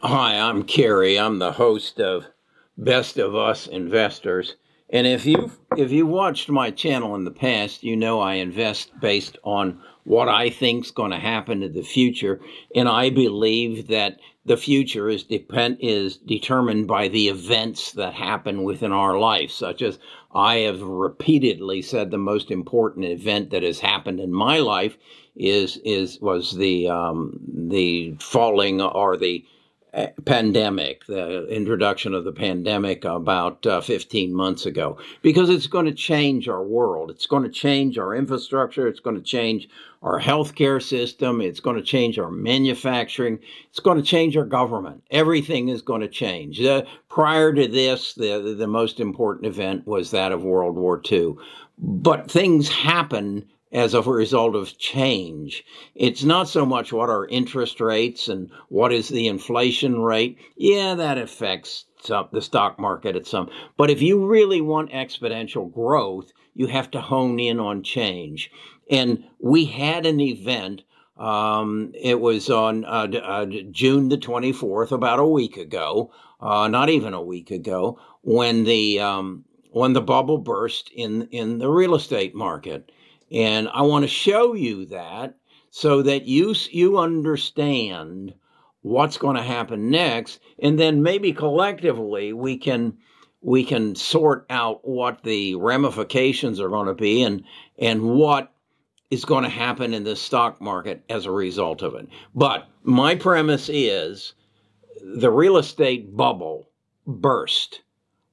Hi, I'm Carey. I'm the host of Best of Us Investors. And if you watched my channel in the past, you know I invest based on what I think's going to happen in the future, and I believe that the future is determined by the events that happen within our life, such as I have repeatedly said the most important event that has happened in my life was the falling or the pandemic, the introduction of the pandemic about 15 months ago, because it's going to change our world. It's going to change our infrastructure. It's going to change our healthcare system. It's going to change our manufacturing. It's going to change our government. Everything is going to change. Prior to this, the most important event was that of World War II. But things happen as a result of change. It's not so much what are interest rates and what is the inflation rate. Yeah, that affects the stock market at some. But if you really want exponential growth, you have to hone in on change. And we had an event. It was on June the 24th, about a week ago, not even a week ago, when the bubble burst in the real estate market. And I want to show you that so that you understand what's going to happen next, and then maybe collectively we can sort out what the ramifications are going to be and what is going to happen in the stock market as a result of it. But my premise is the real estate bubble burst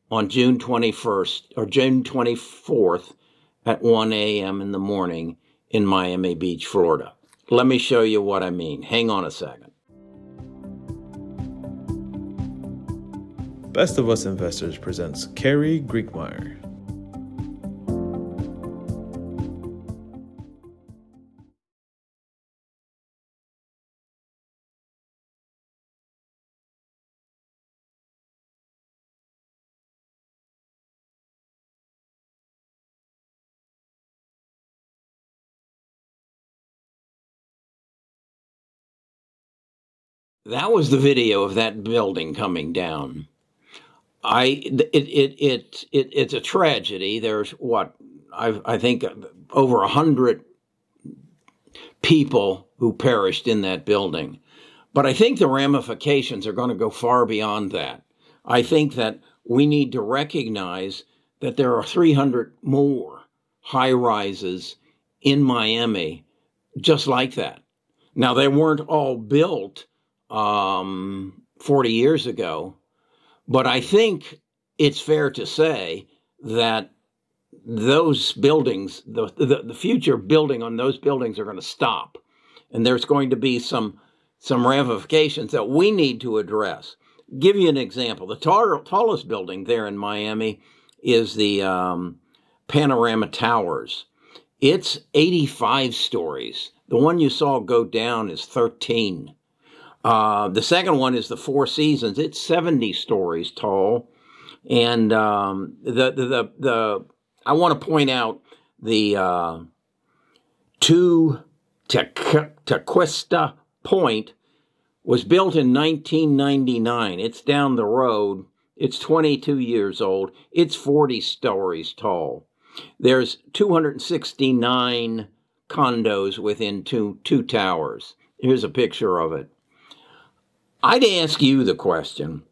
on June 21st or June 24th. At 1 a.m. in the morning in Miami Beach, Florida. Let me show you what I mean. Hang on a second. Best of Us Investors presents Carey Grinkmeyer. That was the video of that building coming down. It's a tragedy. There's I think over 100 people who perished in that building. But I think the ramifications are going to go far beyond that. I think that we need to recognize that there are 300 more high rises in Miami just like that. Now, they weren't all built 40 years ago, but I think it's fair to say that those buildings, the future building on those buildings are going to stop, and there's going to be some ramifications that we need to address. Give you an example. The tallest building there in Miami is the Panorama Towers. It's 85 stories. The one you saw go down is 13. The second one is the Four Seasons. It's 70 stories tall, and I want to point out the two Tequesta Point was built in 1999. It's down the road. It's 22 years old. It's 40 stories tall. There's 269 condos within two towers. Here's a picture of it. I'd ask you the question,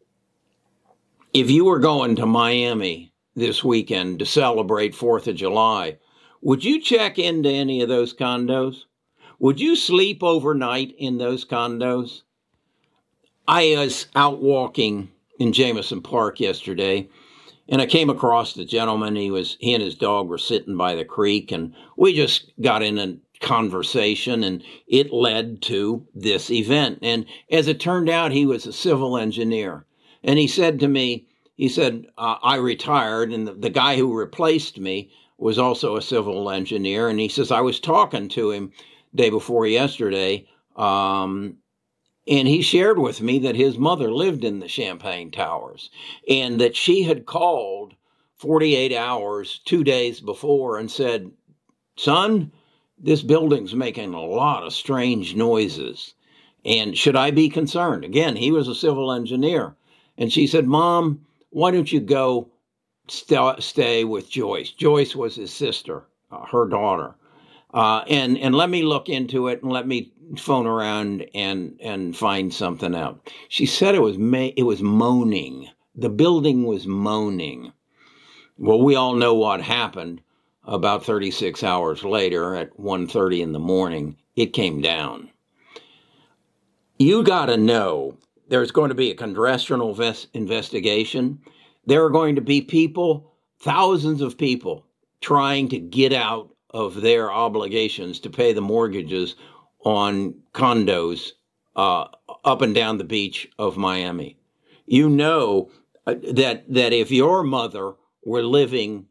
if you were going to Miami this weekend to celebrate 4th of July, would you check into any of those condos? Would you sleep overnight in those condos? I was out walking in Jamison Park yesterday, and I came across the gentleman. He and his dog were sitting by the creek, and we just got in and conversation, and it led to this event. And as it turned out, he was a civil engineer. And he said to me, I retired, and the guy who replaced me was also a civil engineer. And he says, I was talking to him day before yesterday, and he shared with me that his mother lived in the Champlain Towers and that she had called 48 hours, 2 days before and said, son, this building's making a lot of strange noises. And should I be concerned? Again, he was a civil engineer. And she said, Mom, why don't you go stay with Joyce? Joyce was his sister, her daughter. And let me look into it and let me phone around and find something out. She said it was moaning. The building was moaning. Well, we all know what happened. About 36 hours later at 1:30 in the morning, it came down. You got to know there's going to be a congressional investigation. There are going to be people, thousands of people, trying to get out of their obligations to pay the mortgages on condos up and down the beach of Miami. You know that if your mother were living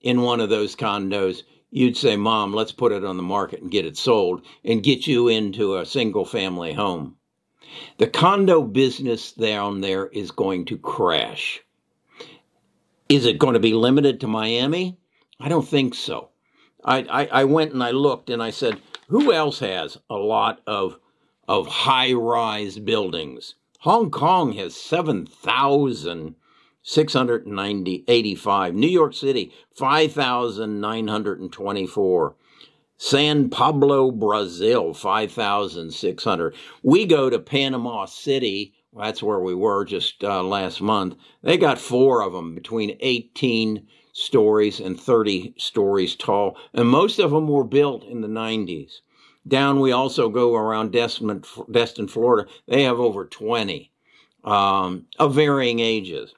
in one of those condos, you'd say, Mom, let's put it on the market and get it sold and get you into a single-family home. The condo business down there is going to crash. Is it going to be limited to Miami? I don't think so. I went and I looked and I said, who else has a lot of high-rise buildings? Hong Kong has 7,685. New York City, 5,924. San Pablo, Brazil, 5,600. We go to Panama City. That's where we were just last month. They got four of them between 18 stories and 30 stories tall. And most of them were built in the 90s. Down we also go around Destin, Florida. They have over 20 of varying ages.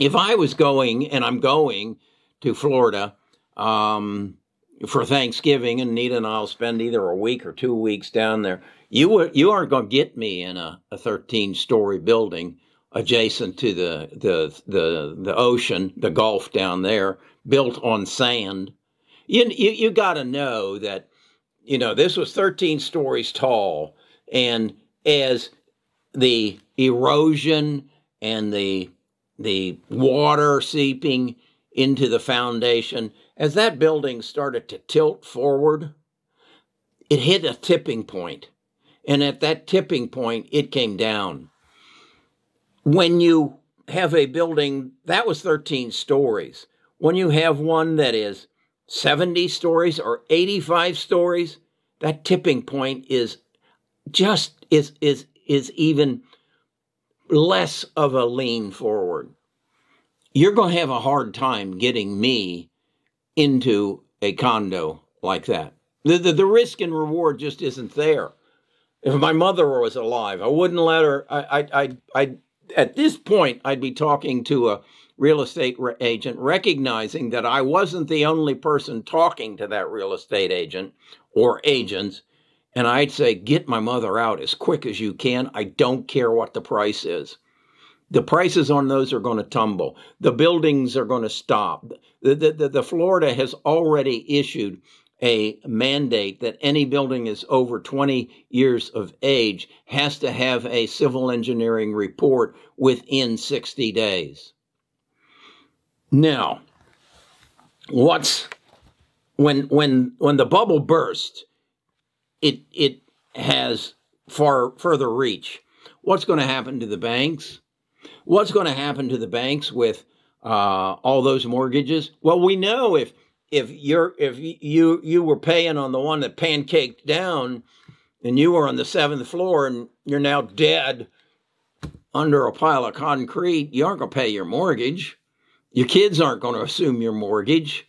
If I was going, and I'm going to Florida for Thanksgiving, and Nita and I'll spend either a week or 2 weeks down there, you aren't going to get me in a 13-story building adjacent to the ocean, the Gulf down there, built on sand. You got to know that, this was 13 stories tall, and as the erosion and the water seeping into the foundation, as that building started to tilt forward, it hit a tipping point. And at that tipping point, it came down. When you have a building, that was 13 stories. When you have one that is 70 stories or 85 stories, that tipping point is even less of a lean forward. You're going to have a hard time getting me into a condo like that. The risk and reward just isn't there. If my mother was alive, I wouldn't let her. At this point, I'd be talking to a real estate agent, recognizing that I wasn't the only person talking to that real estate agent or agents. And I'd say, get my mother out as quick as you can. I don't care what the price is. The prices on those are going to tumble. The buildings are going to stop. The Florida has already issued a mandate that any building is over 20 years of age has to have a civil engineering report within 60 days. Now, when the bubble bursts, it has far further reach. What's going to happen to the banks? What's going to happen to the banks with all those mortgages? Well, we know if you were paying on the one that pancaked down, and you were on the seventh floor, and you're now dead under a pile of concrete, you aren't going to pay your mortgage. Your kids aren't going to assume your mortgage.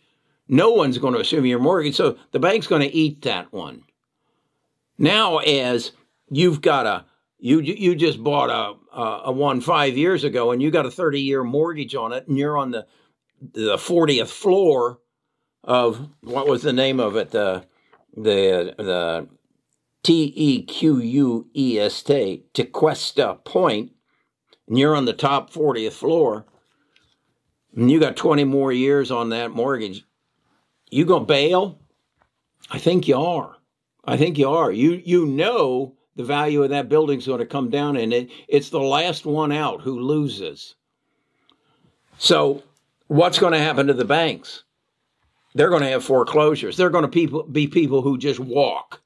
No one's going to assume your mortgage. So the bank's going to eat that one. Now, as you've got you just bought a 1 5 years ago, and you got a 30-year mortgage on it, and you're on the 40th floor of what was the name of it, the TEQUE estate, Tequesta Point, and you're on the top 40th floor, and you got 20 more years on that mortgage. You gonna bail? I think you are. You know the value of that building's going to come down, and it's the last one out who loses. So what's going to happen to the banks? They're going to have foreclosures. They're going to be people who just walk.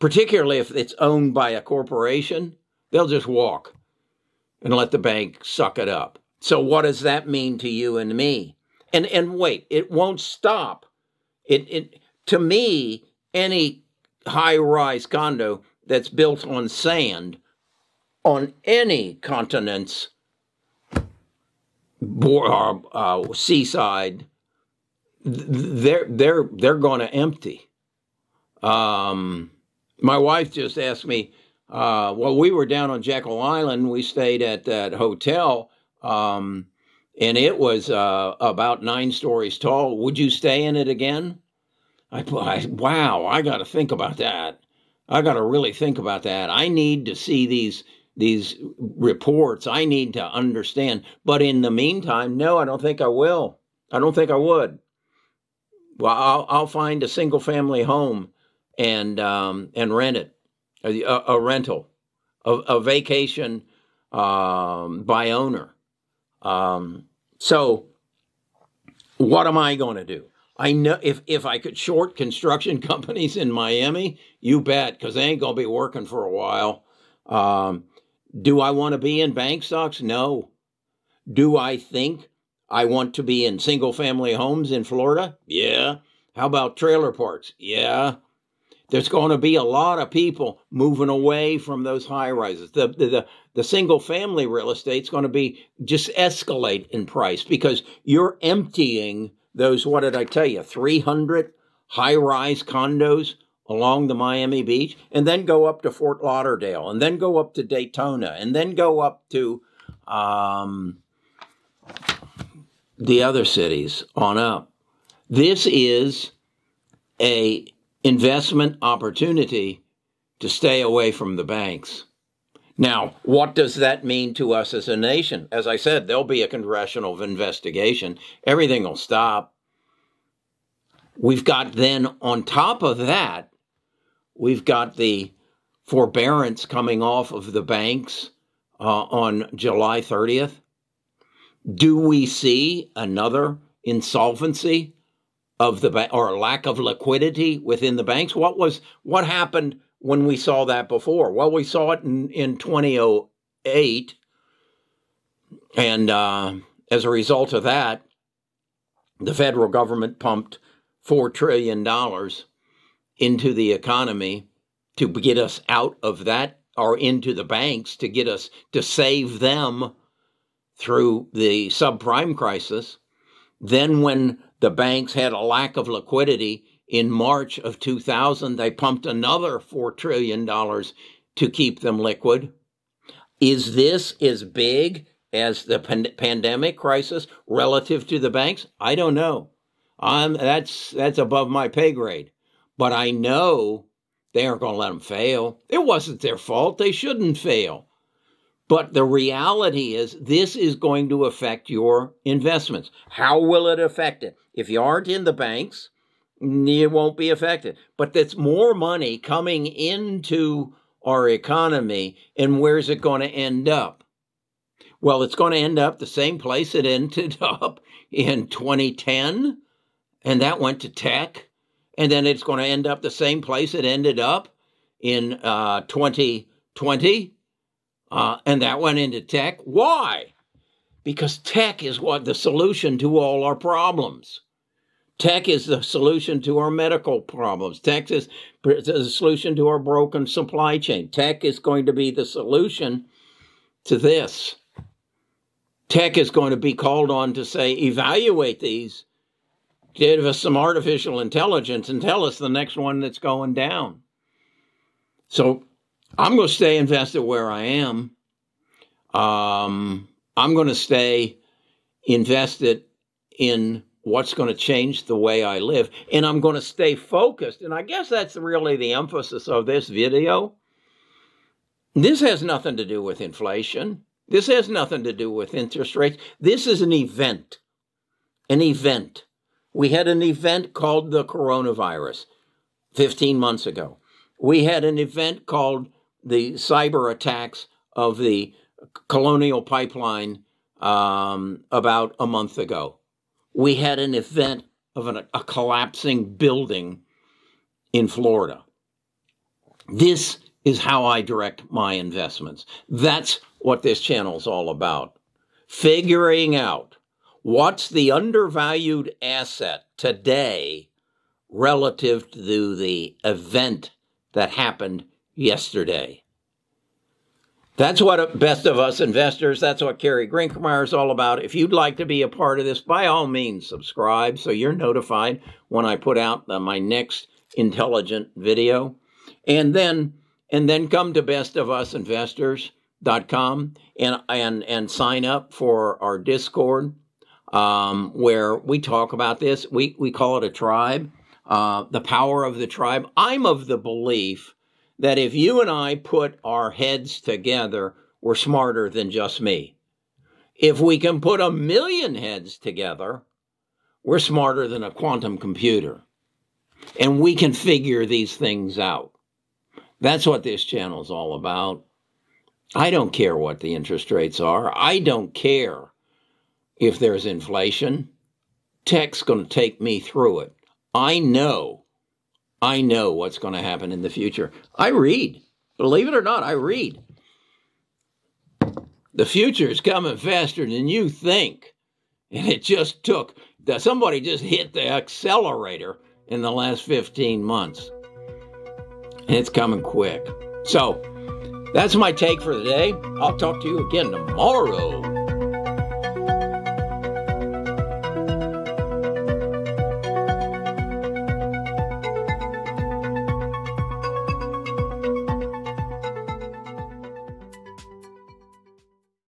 particularly if it's owned by a corporation, they'll just walk and let the bank suck it up. So what does that mean to you and me? And wait, it won't stop. It to me, any high-rise condo that's built on sand on any continent's seaside, they're going to empty. My wife just asked me, well, we were down on Jekyll Island. We stayed at that hotel, and it was about 9 stories tall. Would you stay in it again? I wow, I got to think about that. I got to really think about that. I need to see these reports. I need to understand. But in the meantime, no, I don't think I will. I don't think I would. Well, I'll find a single family home and rent it, a rental, a vacation by owner. So what am I going to do? I know if I could short construction companies in Miami, you bet, because they ain't going to be working for a while. Do I want to be in bank stocks? No. Do I think I want to be in single family homes in Florida? Yeah. How about trailer parks? Yeah. There's going to be a lot of people moving away from those high rises. The single family real estate is going to be just escalate in price because you're emptying those, what did I tell you, 300 high rise condos along the Miami beach, and then go up to Fort Lauderdale, and then go up to Daytona, and then go up to the other cities on up. This is a investment opportunity to stay away from the banks. Now, what does that mean to us as a nation? As I said, there'll be a congressional investigation. Everything will stop. We've got then on top of that, we've got the forbearance coming off of the banks on July 30th. Do we see another insolvency of the bank or lack of liquidity within the banks? What happened when we saw that before? Well, we saw it in 2008. And as a result of that, the federal government pumped $4 trillion into the economy to get us out of that, or into the banks to get us to save them through the subprime crisis. Then when the banks had a lack of liquidity in March of 2000, they pumped another $4 trillion to keep them liquid. Is this as big as the pandemic crisis relative to the banks? I don't know. That's above my pay grade. But I know they aren't going to let them fail. It wasn't their fault. They shouldn't fail. But the reality is this is going to affect your investments. How will it affect it? If you aren't in the banks, you won't be affected. But that's more money coming into our economy, and where's it going to end up? Well, it's going to end up the same place it ended up in 2010, and that went to tech. And then it's going to end up the same place it ended up in 2020. And that went into tech. Why? Because tech is what the solution to all our problems. Tech is the solution to our medical problems. Tech is the solution to our broken supply chain. Tech is going to be the solution to this. Tech is going to be called on to say, evaluate these, give us some artificial intelligence, and tell us the next one that's going down. So I'm going to stay invested where I am. I'm going to stay invested in what's going to change the way I live. And I'm going to stay focused. And I guess that's really the emphasis of this video. This has nothing to do with inflation. This has nothing to do with interest rates. This is an event. An event. We had an event called the coronavirus 15 months ago. We had an event called the cyber attacks of the Colonial Pipeline about a month ago. We had an event of a collapsing building in Florida. This is how I direct my investments. That's what this channel is all about. Figuring out what's the undervalued asset today relative to the event that happened yesterday. That's what Best of Us Investors, that's what Carey Grinkmeyer is all about. If you'd like to be a part of this, by all means, subscribe so you're notified when I put out my next intelligent video. And then come to bestofusinvestors.com and sign up for our Discord where we talk about this. We call it a tribe, the power of the tribe. I'm of the belief that if you and I put our heads together, we're smarter than just me. If we can put 1 million heads together, we're smarter than a quantum computer. And we can figure these things out. That's what this channel is all about. I don't care what the interest rates are. I don't care if there's inflation. Tech's going to take me through it. I know what's going to happen in the future. I read. Believe it or not, I read. The future is coming faster than you think. And it just took, somebody just hit the accelerator in the last 15 months. And it's coming quick. So that's my take for the day. I'll talk to you again tomorrow.